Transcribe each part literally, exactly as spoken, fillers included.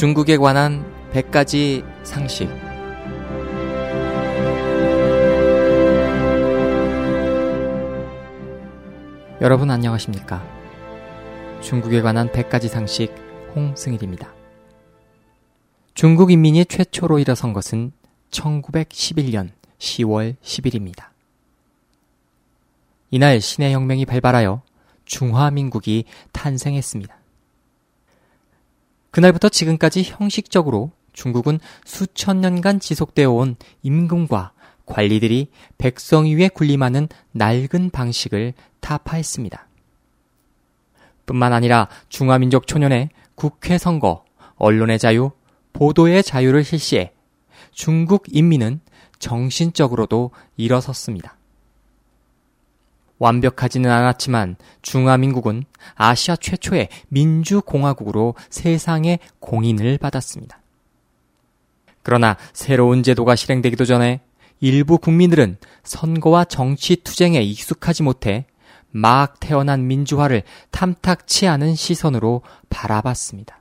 중국에 관한 백 가지 상식. 여러분 안녕하십니까? 중국에 관한 백 가지 상식 홍승일입니다. 중국 인민이 최초로 일어선 것은 천구백십일년 시월 십일입니다. 이날 신해혁명이 발발하여 중화민국이 탄생했습니다. 그날부터 지금까지 형식적으로 중국은 수천 년간 지속되어 온 임금과 관리들이 백성 위에 군림하는 낡은 방식을 타파했습니다. 뿐만 아니라 중화민족 초년에 국회 선거, 언론의 자유, 보도의 자유를 실시해 중국 인민은 정신적으로도 일어섰습니다. 완벽하지는 않았지만 중화민국은 아시아 최초의 민주공화국으로 세상의 공인을 받았습니다. 그러나 새로운 제도가 실행되기도 전에 일부 국민들은 선거와 정치 투쟁에 익숙하지 못해 막 태어난 민주화를 탐탁치 않은 시선으로 바라봤습니다.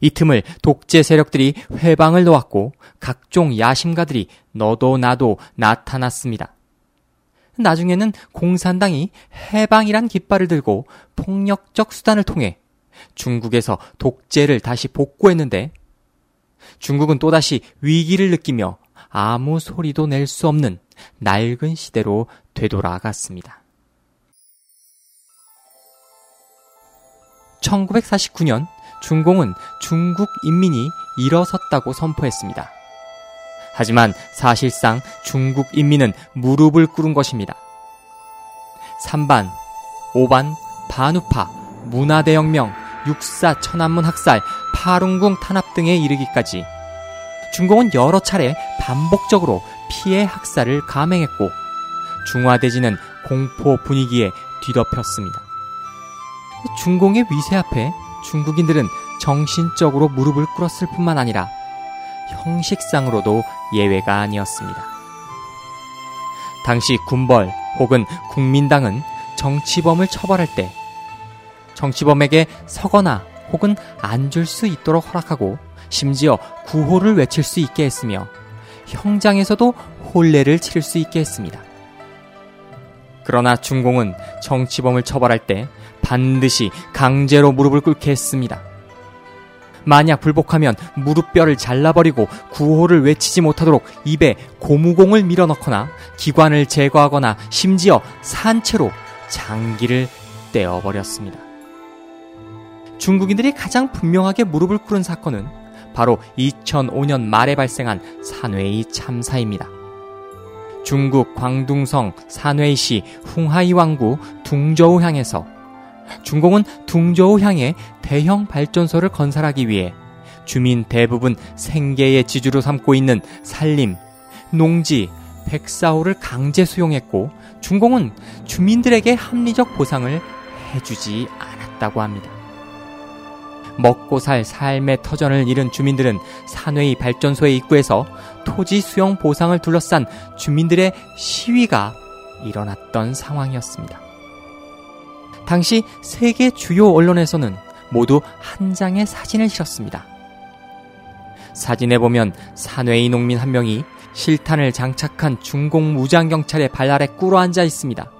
이 틈을 독재 세력들이 회방을 놓았고 각종 야심가들이 너도 나도 나타났습니다. 나중에는 공산당이 해방이란 깃발을 들고 폭력적 수단을 통해 중국에서 독재를 다시 복구했는데 중국은 또다시 위기를 느끼며 아무 소리도 낼 수 없는 낡은 시대로 되돌아갔습니다. 천구백사십구년 중공은 중국 인민이 일어섰다고 선포했습니다. 하지만 사실상 중국 인민은 무릎을 꿇은 것입니다. 삼반, 오반, 반우파, 문화대혁명, 육사 천안문 학살, 파룬궁 탄압 등에 이르기까지 중공은 여러 차례 반복적으로 피해 학살을 감행했고 중화대지는 공포 분위기에 뒤덮였습니다. 중공의 위세 앞에 중국인들은 정신적으로 무릎을 꿇었을 뿐만 아니라 형식상으로도 예외가 아니었습니다. 당시 군벌 혹은 국민당은 정치범을 처벌할 때 정치범에게 서거나 혹은 앉을 수 있도록 허락하고 심지어 구호를 외칠 수 있게 했으며 형장에서도 혼례를 치를 수 있게 했습니다. 그러나 중공은 정치범을 처벌할 때 반드시 강제로 무릎을 꿇게 했습니다. 만약 불복하면 무릎뼈를 잘라버리고 구호를 외치지 못하도록 입에 고무공을 밀어넣거나 기관을 제거하거나 심지어 산채로 장기를 떼어버렸습니다. 중국인들이 가장 분명하게 무릎을 꿇은 사건은 바로 이천오년 말에 발생한 산웨이 참사입니다. 중국 광둥성 산웨이시 훙하이왕구 둥저우향에서 중공은 둥저우향에 대형 발전소를 건설하기 위해 주민 대부분 생계의 지주로 삼고 있는 산림, 농지, 백사호를 강제 수용했고 중공은 주민들에게 합리적 보상을 해주지 않았다고 합니다. 먹고 살 삶의 터전을 잃은 주민들은 산웨이 발전소의 입구에서 토지 수용 보상을 둘러싼 주민들의 시위가 일어났던 상황이었습니다. 당시 세계 주요 언론에서는 모두 한 장의 사진을 실었습니다. 사진에 보면 산웨이 농민 한 명이 실탄을 장착한 중공 무장경찰의 발 아래 꿇어앉아 있습니다.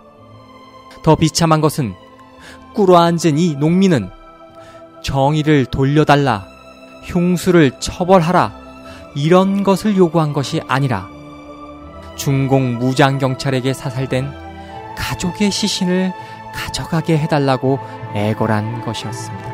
더 비참한 것은 꿇어앉은 이 농민은 정의를 돌려달라, 흉수를 처벌하라 이런 것을 요구한 것이 아니라 중공 무장경찰에게 사살된 가족의 시신을 가져가게 해달라고 애걸한 것이었습니다.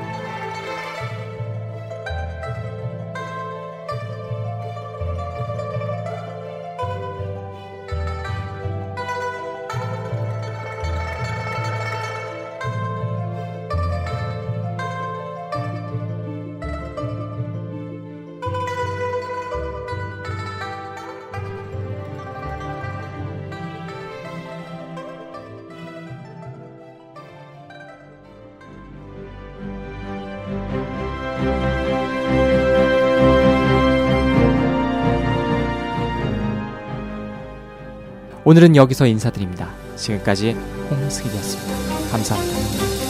오늘은 여기서 인사드립니다. 지금까지 홍승일이었습니다. 감사합니다.